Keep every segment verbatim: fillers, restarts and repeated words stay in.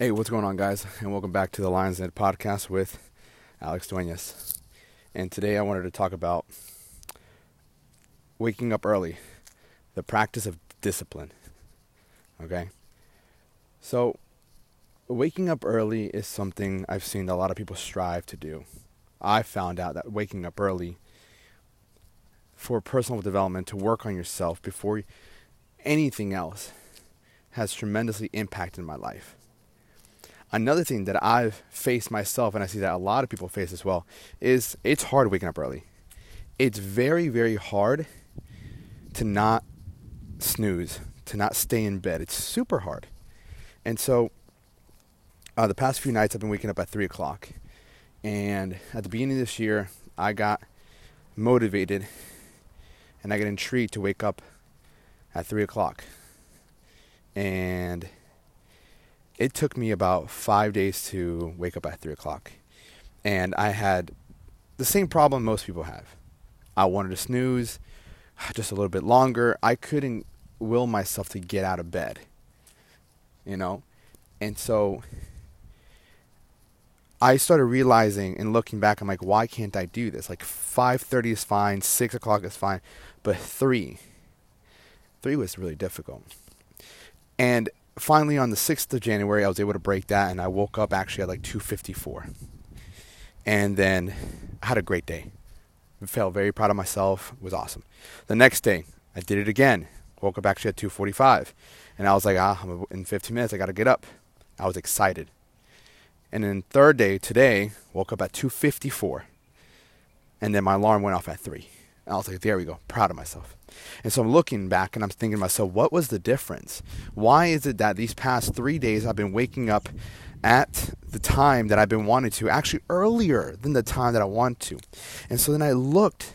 Hey, what's going on, guys? And welcome back to the Lionshead Podcast with Alex Duenas. And today I wanted to talk about waking up early, the practice of discipline. Okay? So, waking up early is something I've seen a lot of people strive to do. I found out that waking up early for personal development, to work on yourself before anything else, has tremendously impacted my life. Another thing that I've faced myself, and I see that a lot of people face as well, is it's hard waking up early. It's very, very hard to not snooze, to not stay in bed. It's super hard. And so uh, the past few nights I've been waking up at three o'clock. And at the beginning of this year, I got motivated and I got intrigued to wake up at three o'clock. And it took me about five days to wake up at three o'clock. And I had the same problem most people have. I wanted to snooze just a little bit longer. I couldn't will myself to get out of bed, you know? And so I started realizing and looking back, I'm like, why can't I do this? Like five thirty is fine, six o'clock is fine, but three. three was really difficult. And finally, on the sixth of January, I was able to break that, and I woke up actually at like two fifty-four. And then I had a great day. I felt very proud of myself. It was awesome. The next day, I did it again. Woke up actually at two forty-five. And I was like, ah, I'm in fifteen minutes, I got to get up. I was excited. And then third day, today, woke up at two fifty-four. And then my alarm went off at three. I was like, there we go, proud of myself. And so I'm looking back and I'm thinking to myself, what was the difference? Why is it that these past three days I've been waking up at the time that I've been wanting to, actually earlier than the time that I want to? And so then I looked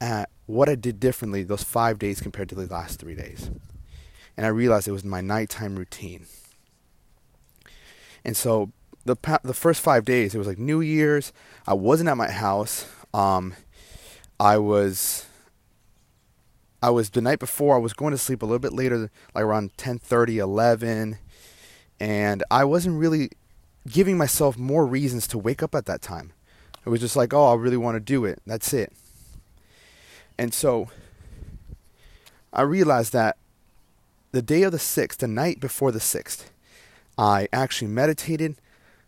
at what I did differently those five days compared to the last three days. And I realized it was my nighttime routine. And so the pa- the first five days, it was like New Year's. I wasn't at my house. Um... I was, I was the night before, I was going to sleep a little bit later, like around ten thirty, eleven, and I wasn't really giving myself more reasons to wake up at that time. It was just like, oh, I really want to do it. That's it. And so I realized that the day of the sixth, the night before the sixth, I actually meditated,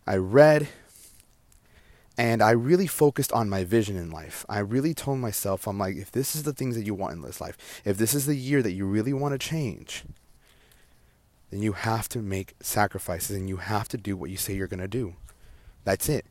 I read, and I really focused on my vision in life. I really told myself, I'm like, if this is the things that you want in this life, if this is the year that you really want to change, then you have to make sacrifices and you have to do what you say you're going to do. That's it.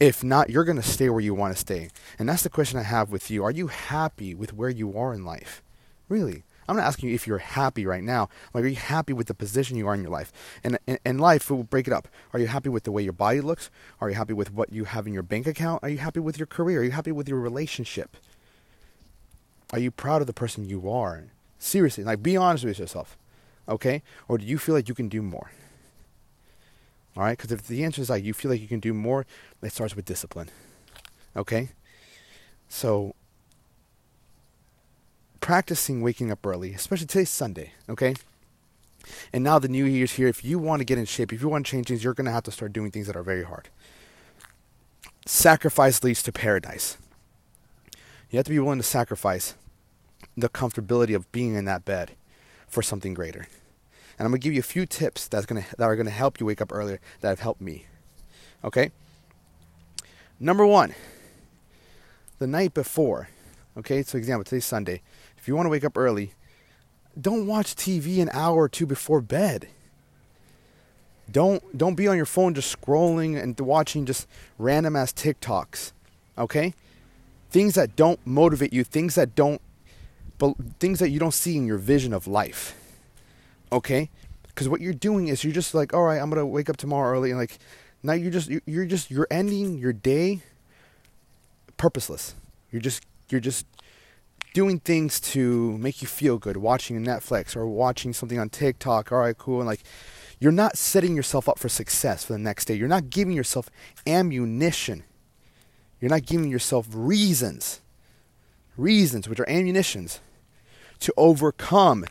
If not, you're going to stay where you want to stay. And that's the question I have with you. Are you happy with where you are in life? Really? I'm not asking you if you're happy right now. Like, are you happy with the position you are in your life? And in, in life, we'll break it up. Are you happy with the way your body looks? Are you happy with what you have in your bank account? Are you happy with your career? Are you happy with your relationship? Are you proud of the person you are? Seriously, like, be honest with yourself, okay? Or do you feel like you can do more? All right? Because if the answer is like you feel like you can do more, it starts with discipline, okay? So practicing waking up early, especially today's Sunday, okay? And now the new year's here. If you want to get in shape, if you want to change things, you're going to have to start doing things that are very hard. Sacrifice leads to paradise. You have to be willing to sacrifice the comfortability of being in that bed for something greater. And I'm going to give you a few tips that's going to, that are going to help you wake up earlier, that have helped me, okay? Number one, the night before. Okay, so example, today's Sunday. If you want to wake up early, don't watch T V an hour or two before bed. Don't don't be on your phone just scrolling and watching just random ass TikToks. Okay? Things that don't motivate you, things that don't things that you don't see in your vision of life. Okay? Cuz what you're doing is you're just like, "All right, I'm going to wake up tomorrow early." And like now you're just you're just you're ending your day purposeless. You're just You're just doing things to make you feel good, watching Netflix or watching something on TikTok. All right, cool. And like, you're not setting yourself up for success for the next day. You're not giving yourself ammunition. You're not giving yourself reasons, reasons, which are ammunitions, to overcome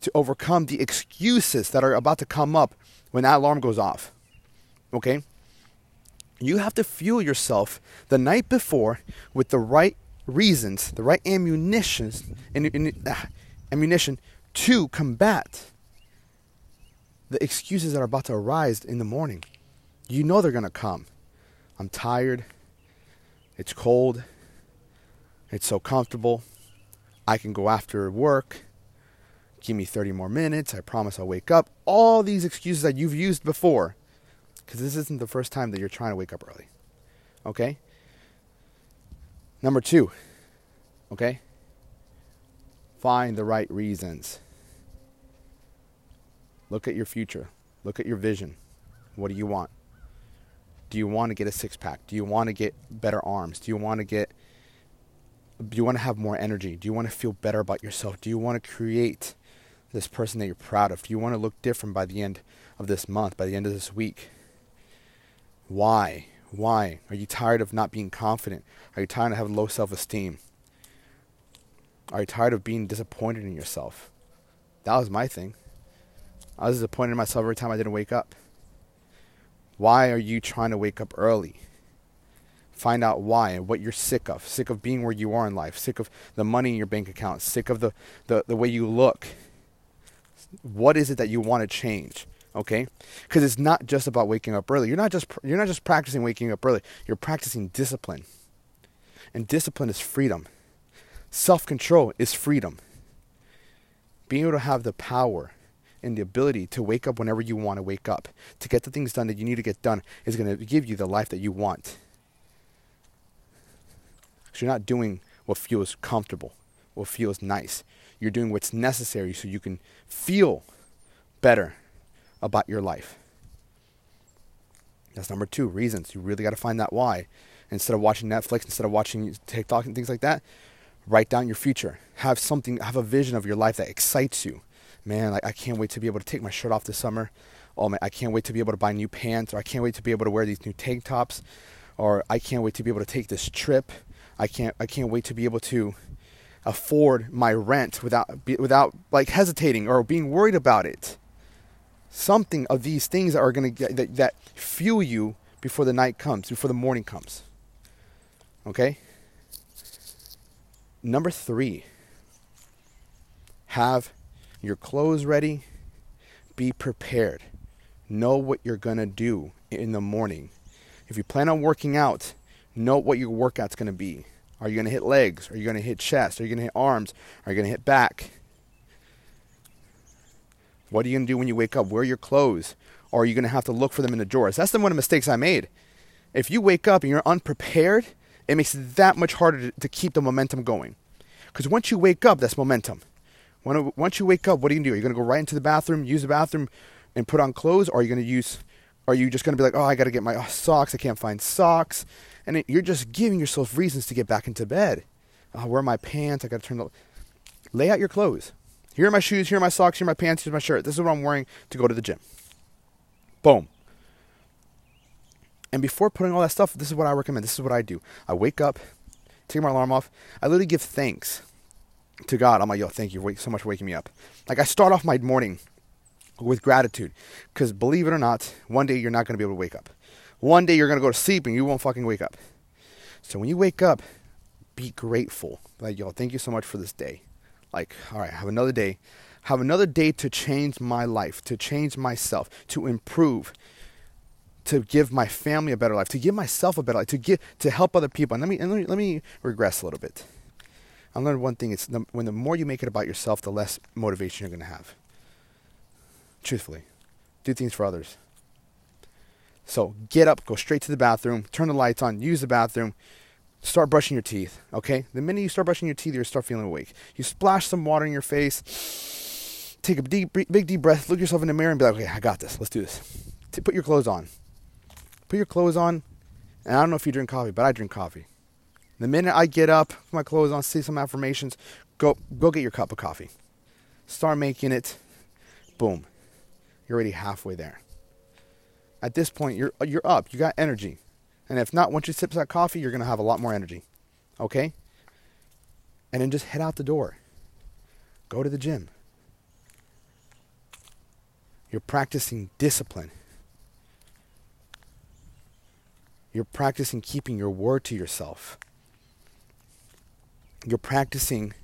to overcome the excuses that are about to come up when that alarm goes off, okay? You have to fuel yourself the night before with the right reasons, the right ammunition, in, in, uh, ammunition to combat the excuses that are about to arise in the morning. You know they're going to come. I'm tired. It's cold. It's so comfortable. I can go after work. Give me thirty more minutes. I promise I'll wake up. All these excuses that you've used before. Because this isn't the first time that you're trying to wake up early. Okay? Number two. Okay? Find the right reasons. Look at your future. Look at your vision. What do you want? Do you want to get a six-pack? Do you want to get better arms? Do you want to get... Do you want to have more energy? Do you want to feel better about yourself? Do you want to create this person that you're proud of? Do you want to look different by the end of this month, by the end of this week? Why? Why? Are you tired of not being confident? Are you tired of having low self-esteem? Are you tired of being disappointed in yourself? That was my thing. I was disappointed in myself every time I didn't wake up. Why are you trying to wake up early? Find out why and what you're sick of. Sick of being where you are in life. Sick of the money in your bank account. Sick of the, the, the way you look. What is it that you want to change? Okay? Because it's not just about waking up early. You're not just you're not just practicing waking up early. You're practicing discipline. And discipline is freedom. Self-control is freedom. Being able to have the power and the ability to wake up whenever you want to wake up. To get the things done that you need to get done is going to give you the life that you want. You're not doing what feels comfortable, what feels nice. You're doing what's necessary so you can feel better about your life. That's number two, reasons. You really got to find that why. Instead of watching Netflix, instead of watching TikTok and things like that, write down your future. Have something, have a vision of your life that excites you. Man, like, I can't wait to be able to take my shirt off this summer. Oh man, I can't wait to be able to buy new pants, or I can't wait to be able to wear these new tank tops, or I can't wait to be able to take this trip. I can't I can't wait to be able to afford my rent without without like hesitating or being worried about it. Something of these things are going to that, that fuel you before the night comes, before the morning comes. Okay? Number three. Have your clothes ready. Be prepared. Know what you're going to do in the morning. If you plan on working out, know what your workout's going to be. Are you going to hit legs? Are you going to hit chest? Are you going to hit arms? Are you going to hit back? What are you going to do when you wake up? Wear your clothes. Or are you going to have to look for them in the drawers? That's the one of the mistakes I made. If you wake up and you're unprepared, it makes it that much harder to, to keep the momentum going. Because once you wake up, that's momentum. When, once you wake up, what are you going to do? Are you going to go right into the bathroom, use the bathroom, and put on clothes? Or are you going to use... Are you just going to be like, oh, I got to get my oh, socks. I can't find socks. And it, you're just giving yourself reasons to get back into bed. Oh, where are my pants? I got to turn the... Lay out your clothes. Here are my shoes. Here are my socks. Here are my pants. Here's my shirt. This is what I'm wearing to go to the gym. Boom. And before putting all that stuff, this is what I recommend. This is what I do. I wake up, take my alarm off. I literally give thanks to God. I'm like, yo, thank you so much for waking me up. Like, I start off my morning with gratitude, because believe it or not, one day you're not going to be able to wake up. One day you're going to go to sleep and you won't fucking wake up. So when you wake up, be grateful. Like, yo, thank you so much for this day. Like, all right, have another day. Have another day to change my life, to change myself, to improve, to give my family a better life, to give myself a better life, to give, to help other people. And let me, and let me, let me regress a little bit. I learned one thing. It's the, when the more you make it about yourself, the less motivation you're going to have. Truthfully, do things for others. So get up, go straight to the bathroom, turn the lights on, use the bathroom, start brushing your teeth, okay? The minute you start brushing your teeth, you start feeling awake. You splash some water in your face, take a deep, big deep breath, look yourself in the mirror and be like, okay, I got this, let's do this. Put your clothes on. Put your clothes on, and I don't know if you drink coffee, but I drink coffee. The minute I get up, put my clothes on, see some affirmations, go, go get your cup of coffee. Start making it, boom. You're already halfway there. At this point, you're you're up. You got energy. And if not, once you sip that coffee, you're going to have a lot more energy. Okay? And then just head out the door. Go to the gym. You're practicing discipline. You're practicing keeping your word to yourself. You're practicing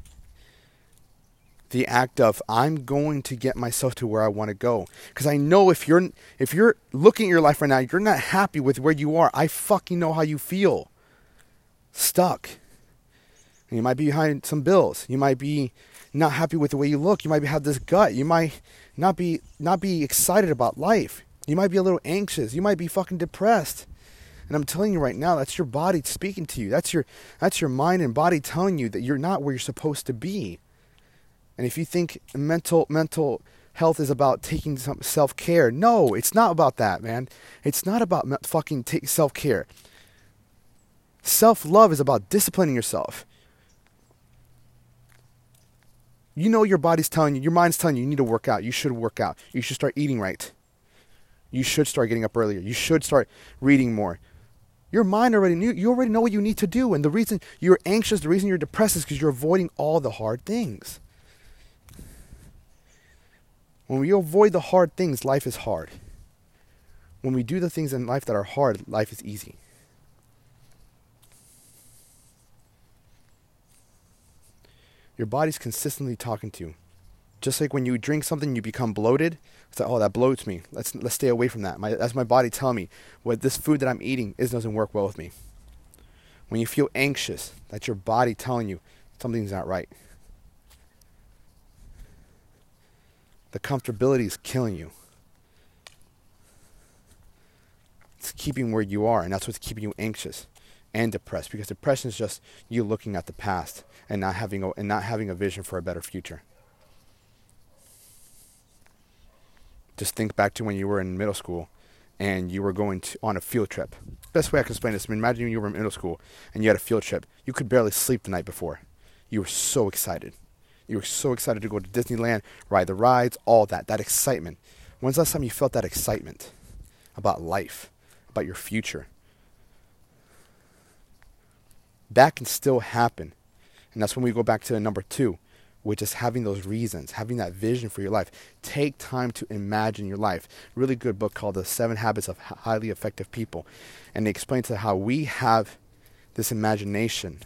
the act of, I'm going to get myself to where I want to go. Because I know if you're if you're looking at your life right now, you're not happy with where you are. I fucking know how you feel. Stuck. You might be behind some bills. You might be not happy with the way you look. You might have this gut. You might not be not be excited about life. You might be a little anxious. You might be fucking depressed. And I'm telling you right now, that's your body speaking to you. That's your that's your mind and body telling you that you're not where you're supposed to be. And if you think mental mental health is about taking some self-care, no, it's not about that, man. It's not about me- fucking take self-care. Self-love is about disciplining yourself. You know your body's telling you, your mind's telling you, you need to work out. You should work out. You should start eating right. You should start getting up earlier. You should start reading more. Your mind already knew. You already know what you need to do. And the reason you're anxious, the reason you're depressed is because you're avoiding all the hard things. When we avoid the hard things, life is hard. When we do the things in life that are hard, life is easy. Your body's consistently talking to you. Just like when you drink something, you become bloated. It's like, oh, that bloats me. Let's let's stay away from that. My, that's my body telling me what this food that I'm eating is doesn't work well with me. When you feel anxious, that's your body telling you something's not right. The comfortability is killing you. It's keeping where you are, and that's what's keeping you anxious and depressed, because depression is just you looking at the past and not having a, and not having a vision for a better future. Just think back to when you were in middle school and you were going to, on a field trip. Best way I can explain this, I mean, imagine you were in middle school and you had a field trip. You could barely sleep the night before. You were so excited. You were so excited to go to Disneyland, ride the rides, all that, that excitement. When's the last time you felt that excitement about life, about your future? That can still happen. And that's when we go back to number two, which is having those reasons, having that vision for your life. Take time to imagine your life. Really good book called The Seven Habits of Highly Effective People. And they explain to how we have this imagination,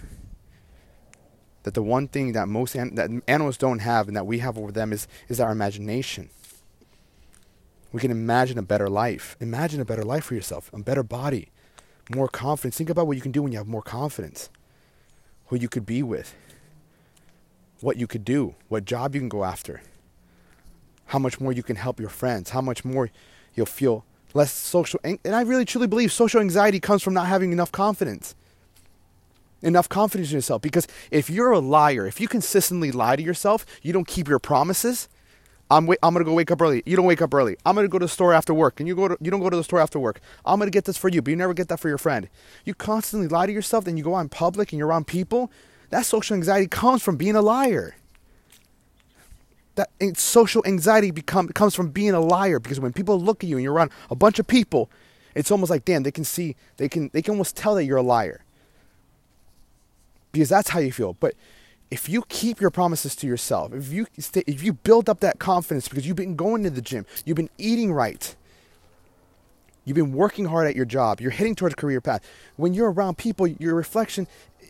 that the one thing that most an- that animals don't have and that we have over them is, is our imagination. We can imagine a better life. Imagine a better life for yourself, a better body, more confidence. Think about what you can do when you have more confidence, who you could be with, what you could do, what job you can go after, how much more you can help your friends, how much more you'll feel less social. Ang- and I really truly believe social anxiety comes from not having enough confidence. Enough confidence in yourself, because if you're a liar, if you consistently lie to yourself, you don't keep your promises. I'm wa- I'm gonna go wake up early. You don't wake up early. I'm gonna go to the store after work, and you go to, you don't go to the store after work. I'm gonna get this for you, but you never get that for your friend. You constantly lie to yourself, then you go out in public and you're around people. That social anxiety comes from being a liar. That social anxiety become comes from being a liar, because when people look at you and you're around a bunch of people, it's almost like, damn, they can see, they can they can almost tell that you're a liar. Because that's how you feel. But if you keep your promises to yourself, if you stay, if you build up that confidence because you've been going to the gym, you've been eating right, you've been working hard at your job, you're heading towards a career path. When you're around people, your reflection,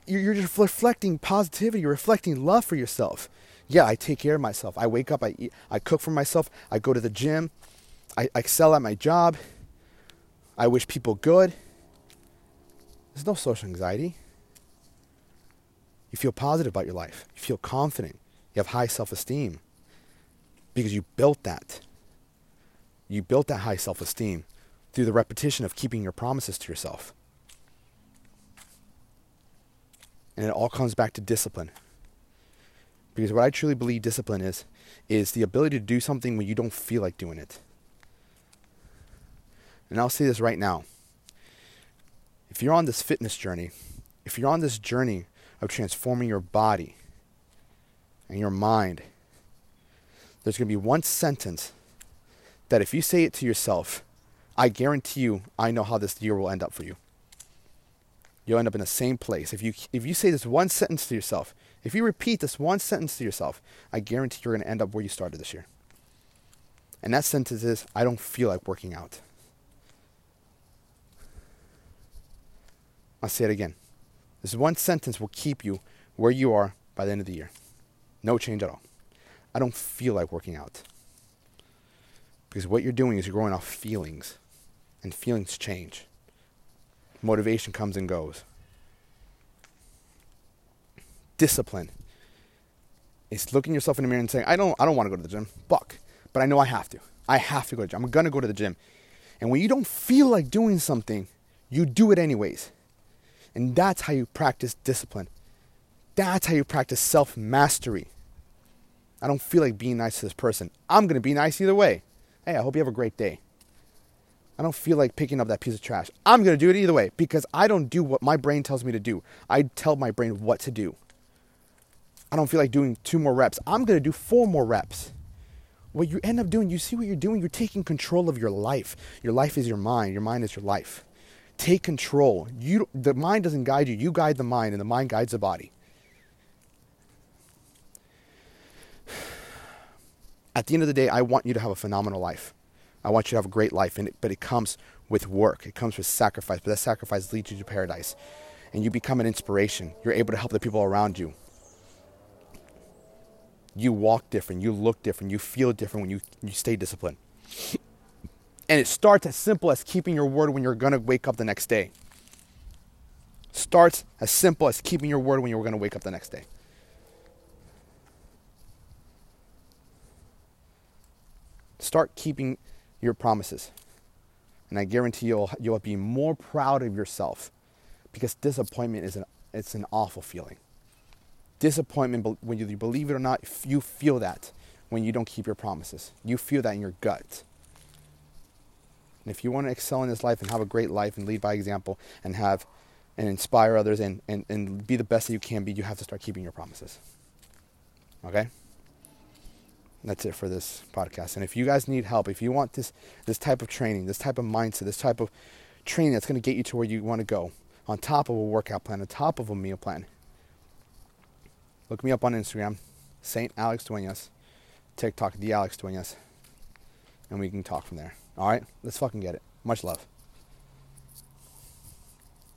you're, you're just reflecting positivity, you're reflecting love for yourself. Yeah, I take care of myself. I wake up, I eat, I cook for myself, I go to the gym, I, I excel at my job, I wish people good. There's no social anxiety. You feel positive about your life. You feel confident. You have high self-esteem because you built that. You built that high self-esteem through the repetition of keeping your promises to yourself. And it all comes back to discipline. Because what I truly believe discipline is, is the ability to do something when you don't feel like doing it. And I'll say this right now. If you're on this fitness journey, if you're on this journey of transforming your body and your mind, there's going to be one sentence that if you say it to yourself, I guarantee you, I know how this year will end up for you. You'll end up in the same place. If you if you say this one sentence to yourself, if you repeat this one sentence to yourself, I guarantee you're going to end up where you started this year. And that sentence is, I don't feel like working out. I'll say it again. This one sentence will keep you where you are by the end of the year. No change at all. I don't feel like working out. Because what you're doing is you're growing off feelings. And feelings change. Motivation comes and goes. Discipline. It's looking yourself in the mirror and saying, I don't I don't want to go to the gym. Fuck. But I know I have to. I have to go to the gym. I'm going to go to the gym. And when you don't feel like doing something, you do it anyways. And that's how you practice discipline. That's how you practice self-mastery. I don't feel like being nice to this person. I'm going to be nice either way. Hey, I hope you have a great day. I don't feel like picking up that piece of trash. I'm going to do it either way because I don't do what my brain tells me to do. I tell my brain what to do. I don't feel like doing two more reps. I'm going to do four more reps. What you end up doing, you see what you're doing? You're taking control of your life. Your life is your mind. Your mind is your life. Take control. You, the mind doesn't guide you. You guide the mind, and the mind guides the body. At the end of the day, I want you to have a phenomenal life. I want you to have a great life, and it, but it comes with work. It comes with sacrifice, but that sacrifice leads you to paradise. And you become an inspiration. You're able to help the people around you. You walk different. You look different. You feel different when you, you stay disciplined. And it starts as simple as keeping your word when you're going to wake up the next day. Starts as simple as keeping your word when you're going to wake up the next day. Start keeping your promises. And I guarantee you'll you'll be more proud of yourself, because disappointment is an it's an awful feeling. Disappointment, when you believe it or not, you feel that when you don't keep your promises. You feel that in your gut. And if you want to excel in this life and have a great life and lead by example and have and inspire others and, and, and be the best that you can be, you have to start keeping your promises. Okay? That's it for this podcast. And if you guys need help, if you want this this type of training, this type of mindset, this type of training that's going to get you to where you want to go, on top of a workout plan, on top of a meal plan, look me up on Instagram, Saint Alex Duenas, TikTok, The Alex Duenas, and we can talk from there. All right? Let's fucking get it. Much love.